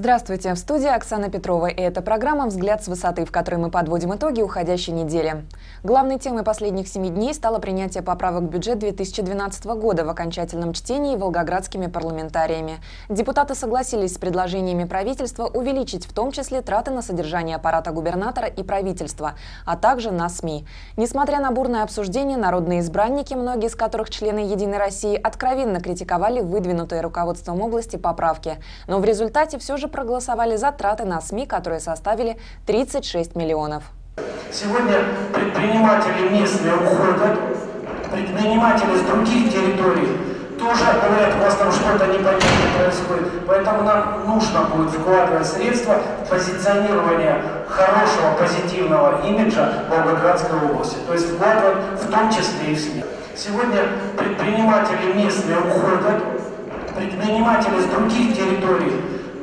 Здравствуйте, в студии Оксана Петрова, и это программа «Взгляд с высоты», в которой мы подводим итоги уходящей недели. Главной темой последних 7 дней стало принятие поправок в бюджет 2012 года в окончательном чтении волгоградскими парламентариями. Депутаты согласились с предложениями правительства увеличить в том числе траты на содержание аппарата губернатора и правительства, а также на СМИ. Несмотря на бурное обсуждение, народные избранники, многие из которых члены «Единой России», откровенно критиковали выдвинутые руководством области поправки. Но в результате все же проголосовали за траты на СМИ, которые составили 36 миллионов. Сегодня предприниматели местные уходят, предприниматели с других территорий тоже говорят, у вас там что-то непонятное происходит. Поэтому нам нужно будет вкладывать средства в позиционирование хорошего, позитивного имиджа Волгоградской области. То есть вкладывать в том числе и в СМИ. Сегодня предприниматели местные уходят, предприниматели с других территорий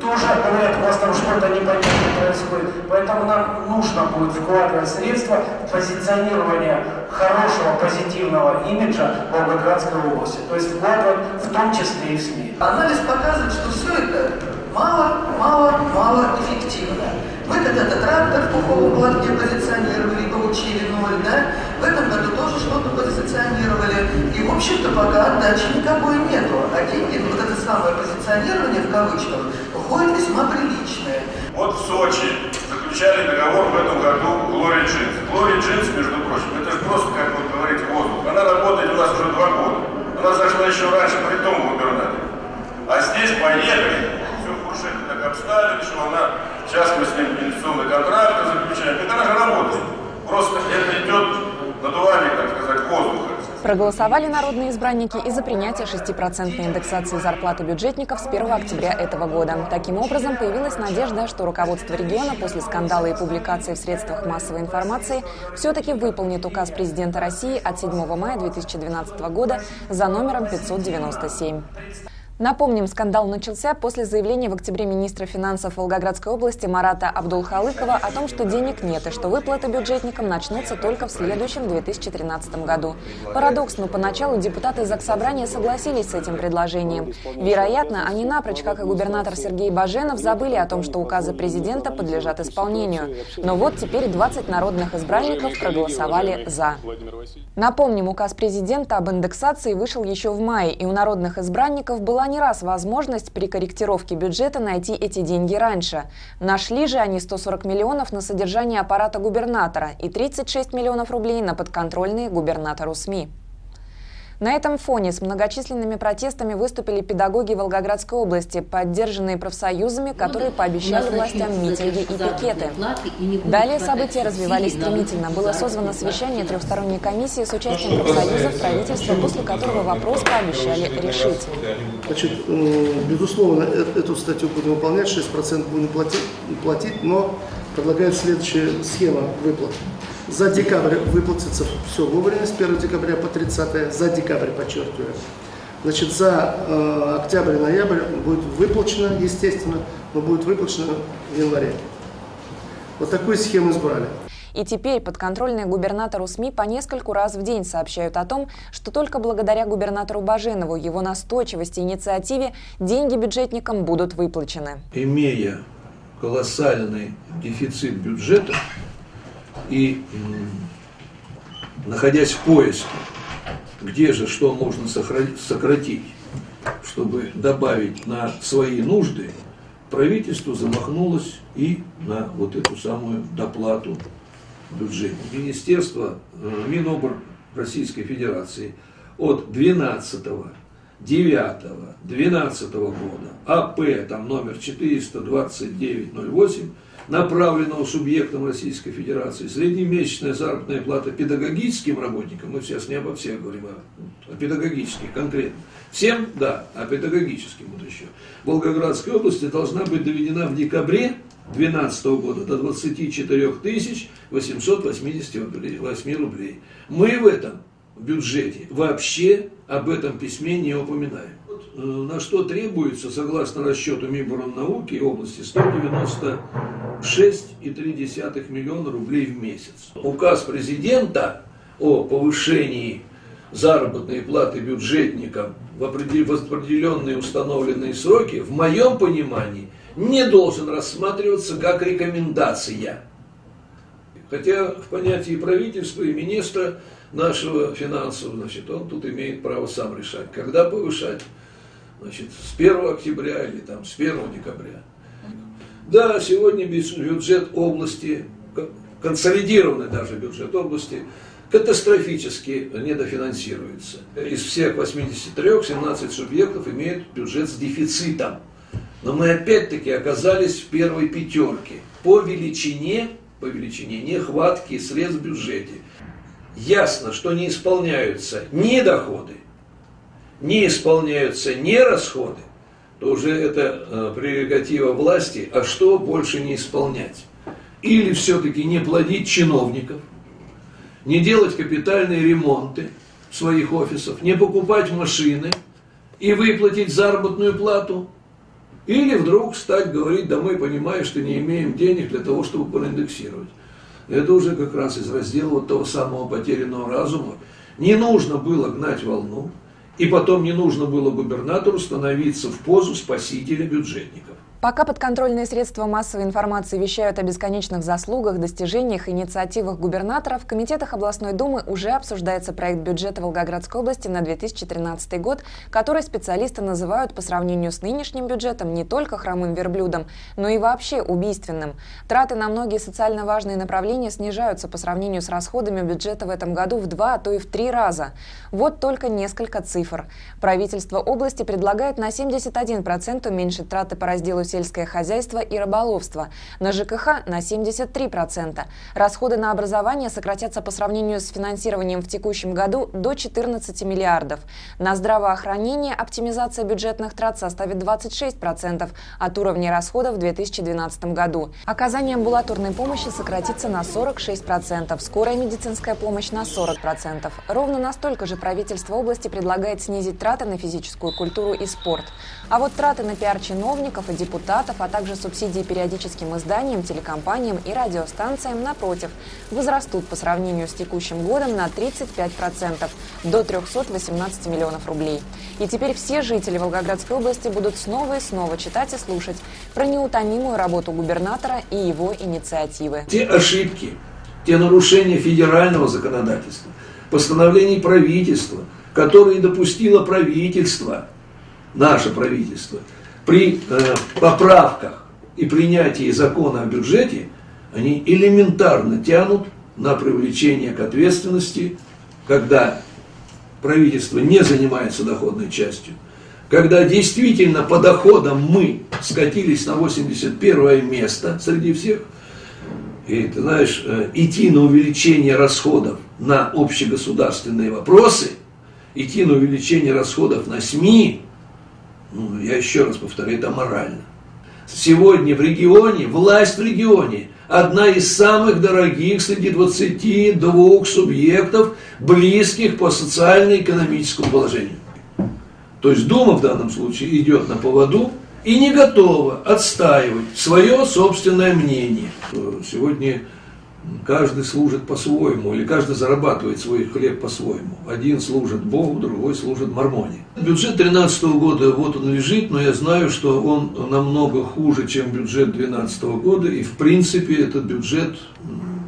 тоже говорят, у вас там что-то непонятное происходит. Поэтому нам нужно будет вкладывать средства в позиционирование хорошего, позитивного имиджа Волгоградской области. То есть вкладывать в том числе и в СМИ. Анализ показывает, что все это мало эффективно. В этот трактор в пуховом платке позиционировали и получили 0, да? В этом году тоже что-то позиционировали. И, в общем-то, пока отдачи никакой нету. А деньги, вот это самое позиционирование, в кавычках, уходит весьма приличное. Вот в Сочи заключали договор в этом году Глория Джинс. Глория Джинс, между прочим, это же просто, как вы говорите, воздух. Она работает у нас уже 2 года. Она зашла еще раньше, при том губернаторе. А здесь поехали. Все в Фуршете так обставили, что она... Сейчас мы с ним инвестиционные контракты заключаем. Это же работает. Просто это идет надувание, так сказать, воздуха. Проголосовали народные избранники и за принятие 6-процентной индексации зарплаты бюджетников с 1 октября этого года. Таким образом, появилась надежда, что руководство региона после скандала и публикации в средствах массовой информации все-таки выполнит указ президента России от 7 мая 2012 года за номером 597. Напомним, скандал начался после заявления в октябре министра финансов Волгоградской области Марата Абдулхалыкова о том, что денег нет и что выплаты бюджетникам начнутся только в следующем 2013 году. Парадокс, но поначалу депутаты Заксобрания согласились с этим предложением. Вероятно, они напрочь, как и губернатор Сергей Баженов, забыли о том, что указы президента подлежат исполнению. Но вот теперь 20 народных избранников проголосовали «за». Напомним, указ президента об индексации вышел еще в мае, и у народных избранников была не раз возможность при корректировке бюджета найти эти деньги раньше. Нашли же они 140 миллионов на содержание аппарата губернатора и 36 миллионов рублей на подконтрольные губернатору СМИ. На этом фоне с многочисленными протестами выступили педагоги Волгоградской области, поддержанные профсоюзами, которые пообещали властям митинги и пикеты. Далее события развивались стремительно. Было созвано совещание трехсторонней комиссии с участием профсоюзов, правительства, после которого вопрос пообещали решить. Значит, безусловно, эту статью будем выполнять, 6% будем платить, но предлагаю следующая схема выплат. За декабрь выплатится все вовремя, с 1 декабря по 30, за декабрь, подчеркиваю. Значит, за октябрь-ноябрь будет выплачено, естественно, но будет выплачено в январе. Вот такую схему избрали. И теперь подконтрольные губернатору СМИ по нескольку раз в день сообщают о том, что только благодаря губернатору Баженову, его настойчивости и инициативе деньги бюджетникам будут выплачены. Имея колоссальный дефицит бюджета, и находясь в поиске, где же что можно сократить, чтобы добавить на свои нужды, правительство замахнулось и на вот эту самую доплату бюджета. Министерство Минобр Российской Федерации от 12.09.2012 года АП там, номер 42908 направленного субъектом Российской Федерации. Среднемесячная заработная плата педагогическим работникам, мы сейчас не обо всех говорим, а о педагогических конкретно. Всем, да, а педагогическим вот еще. В Волгоградской области должна быть доведена в декабре 2012 года до 24 888 рублей. Мы в этом бюджете вообще об этом письме не упоминаем. На что требуется, согласно расчету Минобрнауки и области, 196,3 миллиона рублей в месяц. Указ президента о повышении заработной платы бюджетникам в определенные установленные сроки, в моем понимании, не должен рассматриваться как рекомендация. Хотя в понятии правительства и министра нашего финансов, значит, он тут имеет право сам решать, когда повышать, значит, с 1 октября или там, с 1 декабря. Да, сегодня бюджет области, консолидированный даже бюджет области, катастрофически недофинансируется. Из всех 83, 17 субъектов имеют бюджет с дефицитом. Но мы опять-таки оказались в первой пятерке по величине нехватки средств в бюджете. Ясно, что не исполняются ни доходы, не исполняются ни расходы, то уже это прерогатива власти, а что больше не исполнять? Или все-таки не плодить чиновников, не делать капитальные ремонты своих офисов, не покупать машины и выплатить заработную плату, или вдруг стать говорить, да мы понимаем, что не имеем денег для того, чтобы проиндексировать. Это уже как раз из раздела вот того самого потерянного разума. Не нужно было гнать волну, и потом не нужно было губернатору становиться в позу спасителя бюджетников. Пока подконтрольные средства массовой информации вещают о бесконечных заслугах, достижениях и инициативах губернаторов, в комитетах областной думы уже обсуждается проект бюджета Волгоградской области на 2013 год, который специалисты называют по сравнению с нынешним бюджетом не только хромым верблюдом, но и вообще убийственным. Траты на многие социально важные направления снижаются по сравнению с расходами бюджета в этом году в 2, а то и в 3 раза. Вот только несколько цифр. Правительство области предлагает на 71% уменьшить траты по разделу сельское хозяйство и рыболовство, на ЖКХ на 73%. Расходы на образование сократятся по сравнению с финансированием в текущем году до 14 миллиардов. На здравоохранение оптимизация бюджетных трат составит 26% от уровня расходов в 2012 году. Оказание амбулаторной помощи сократится на 46%, скорая медицинская помощь на 40%. Ровно настолько же правительство области предлагает снизить траты на физическую культуру и спорт. А вот траты на пиар чиновников и депутатов, а также субсидии периодическим изданиям, телекомпаниям и радиостанциям, напротив, возрастут по сравнению с текущим годом на 35% до 318 миллионов рублей. И теперь все жители Волгоградской области будут снова и снова читать и слушать про неутомимую работу губернатора и его инициативы. Те ошибки, те нарушения федерального законодательства, постановлений правительства, которые допустило правительство, наше правительство, при поправках и принятии закона о бюджете, они элементарно тянут на привлечение к ответственности, когда правительство не занимается доходной частью, когда действительно по доходам мы скатились на 81-е место среди всех, и, ты знаешь, идти на увеличение расходов на общегосударственные вопросы, идти на увеличение расходов на СМИ, ну, я еще раз повторяю, это аморально. Сегодня в регионе, власть в регионе, одна из самых дорогих среди 22 субъектов, близких по социально-экономическому положению. То есть Дума в данном случае идет на поводу и не готова отстаивать свое собственное мнение. Сегодня каждый служит по-своему, или каждый зарабатывает свой хлеб по-своему. Один служит Богу, другой служит мормоне. Бюджет 2013 года, вот он лежит, но я знаю, что он намного хуже, чем бюджет 2012 года, и в принципе этот бюджет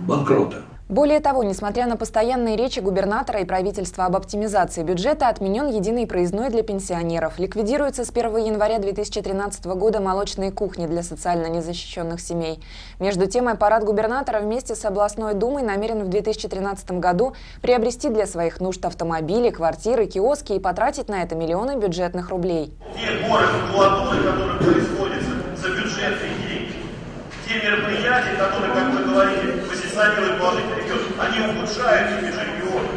банкрота. Более того, несмотря на постоянные речи губернатора и правительства об оптимизации бюджета, отменен единый проездной для пенсионеров. Ликвидируются с 1 января 2013 года молочные кухни для социально незащищенных семей. Между тем, аппарат губернатора вместе с областной думой намерен в 2013 году приобрести для своих нужд автомобили, квартиры, киоски и потратить на это миллионы бюджетных рублей. Те горы макулатуры, которые происходят за бюджетные деньги, те мероприятия, которые, как вы говорили, посетители положительные, они ухудшают имидж региона.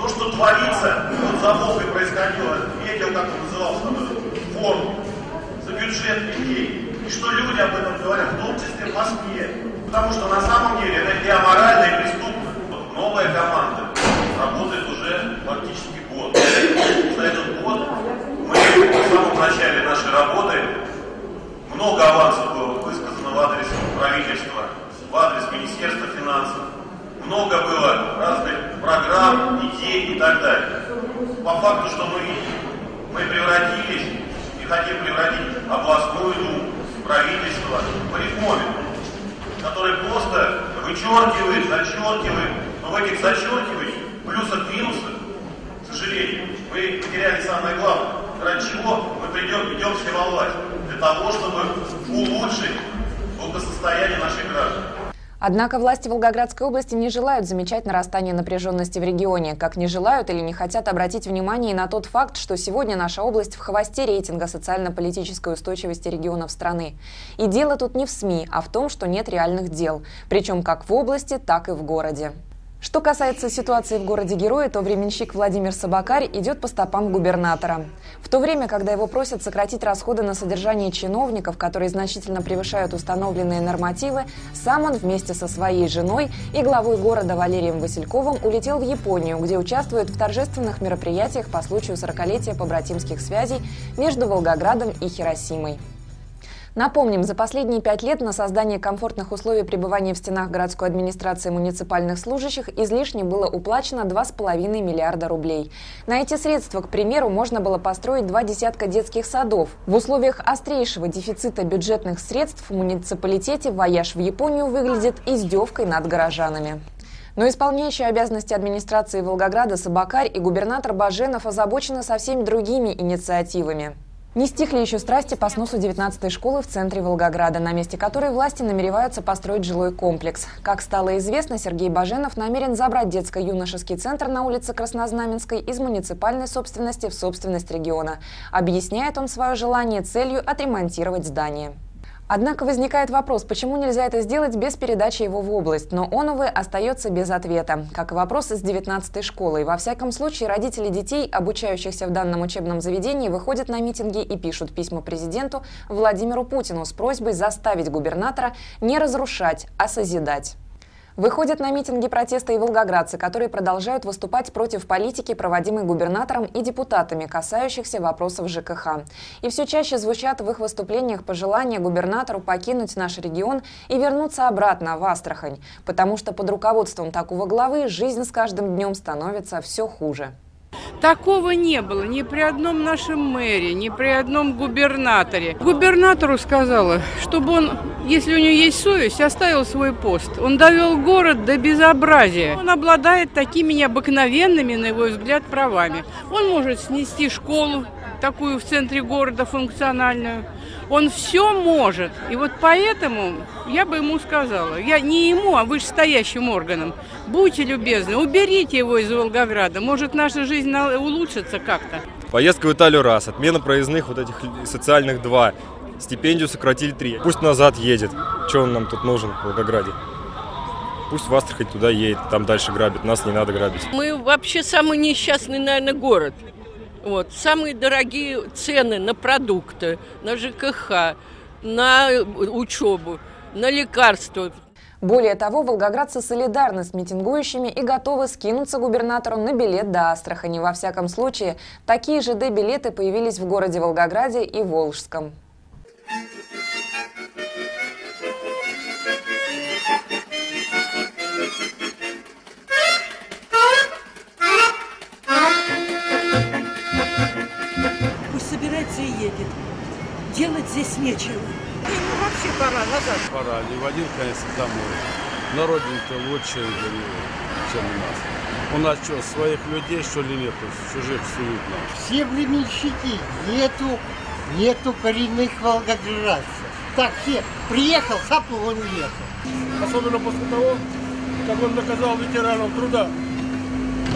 То, что творится, вот за Волгой происходило, видел, как он назывался, форум за бюджетные деньги. И что люди об этом говорят, в том числе в Москве. Потому что на самом деле это и аморально, и преступно. Вот новая команда работает уже практически год. За этот год мы в самом начале нашей работы много авансов было высказано в адрес правительства, в адрес Министерства финансов. Много было разных программ, идей и так далее. По факту, что мы превратились и хотим превратить областную думу правительства парикмовит, который просто вычеркивает, зачеркивает, но в этих зачеркиваниях плюсов, минусов, к сожалению, мы потеряли самое главное, ради чего мы идем схемовать, для того, чтобы улучшить благосостояние наших граждан. Однако власти Волгоградской области не желают замечать нарастание напряженности в регионе, как не желают или не хотят обратить внимание на тот факт, что сегодня наша область в хвосте рейтинга социально-политической устойчивости регионов страны. И дело тут не в СМИ, а в том, что нет реальных дел, причем как в области, так и в городе. Что касается ситуации в городе-герое, то временщик Владимир Собакарь идет по стопам губернатора. В то время, когда его просят сократить расходы на содержание чиновников, которые значительно превышают установленные нормативы, сам он вместе со своей женой и главой города Валерием Васильковым улетел в Японию, где участвует в торжественных мероприятиях по случаю 40-летия побратимских связей между Волгоградом и Хиросимой. Напомним, за последние 5 лет на создание комфортных условий пребывания в стенах городской администрации муниципальных служащих излишне было уплачено 2,5 миллиарда рублей. На эти средства, к примеру, можно было построить 2 десятка детских садов. В условиях острейшего дефицита бюджетных средств в муниципалитете вояж в Японию выглядит издевкой над горожанами. Но исполняющие обязанности администрации Волгограда Собакарь и губернатор Баженов озабочены совсем другими инициативами. Не стихли еще страсти по сносу 19-й школы в центре Волгограда, на месте которой власти намереваются построить жилой комплекс. Как стало известно, Сергей Баженов намерен забрать детско-юношеский центр на улице Краснознаменской из муниципальной собственности в собственность региона. Объясняет он свое желание целью отремонтировать здание. Однако возникает вопрос, почему нельзя это сделать без передачи его в область, но он, увы, остается без ответа, как и вопрос с 19-й школой. Во всяком случае, родители детей, обучающихся в данном учебном заведении, выходят на митинги и пишут письма президенту Владимиру Путину с просьбой заставить губернатора не разрушать, а созидать. Выходят на митинги протеста и волгоградцы, которые продолжают выступать против политики, проводимой губернатором и депутатами, касающихся вопросов ЖКХ. И все чаще звучат в их выступлениях пожелания губернатору покинуть наш регион и вернуться обратно в Астрахань, потому что под руководством такого главы жизнь с каждым днем становится все хуже. Такого не было ни при одном нашем мэре, ни при одном губернаторе. Губернатору сказала, чтобы он, если у него есть совесть, оставил свой пост. Он довел город до безобразия. Он обладает такими необыкновенными, на его взгляд, правами. Он может снести школу, такую в центре города функциональную. Он все может. И вот поэтому я бы ему сказала, я не ему, а вышестоящим органам, будьте любезны, уберите его из Волгограда, может наша жизнь улучшится как-то. Поездка в Италию раз, отмена проездных вот этих социальных 2, стипендию сократили 3. Пусть назад едет, что он нам тут нужен в Волгограде. Пусть в Астрахань туда едет, там дальше грабит, нас не надо грабить. Мы вообще самый несчастный, наверное, город. Вот. Самые дорогие цены на продукты, на ЖКХ, на учебу, на лекарства. Более того, волгоградцы солидарны с митингующими и готовы скинуться губернатору на билет до Астрахани. Во всяком случае, такие же билеты появились в городе Волгограде и Волжском. Едет. Делать здесь нечего. Ему вообще пора назад. Пора. Не в один, конечно, домой. Но родина-то лучше для него, чем у нас. У нас что, своих людей, что ли, нету? Чужих суют нам. Все временщики. Нету коренных волгоградцев. Так все. Приехал, хапнул, он уехал. Особенно после того, как он наказал ветеранов труда.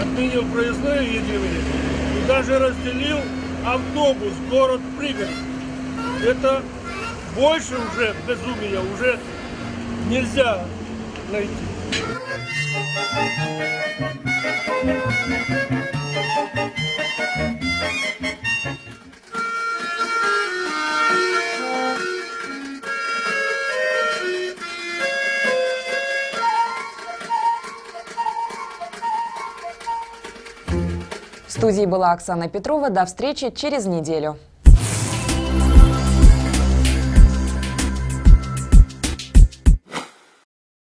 Отменил проездные единые и даже разделил автобус, город-пригород. Это больше уже безумия, уже нельзя найти. В студии была Оксана Петрова. До встречи через неделю.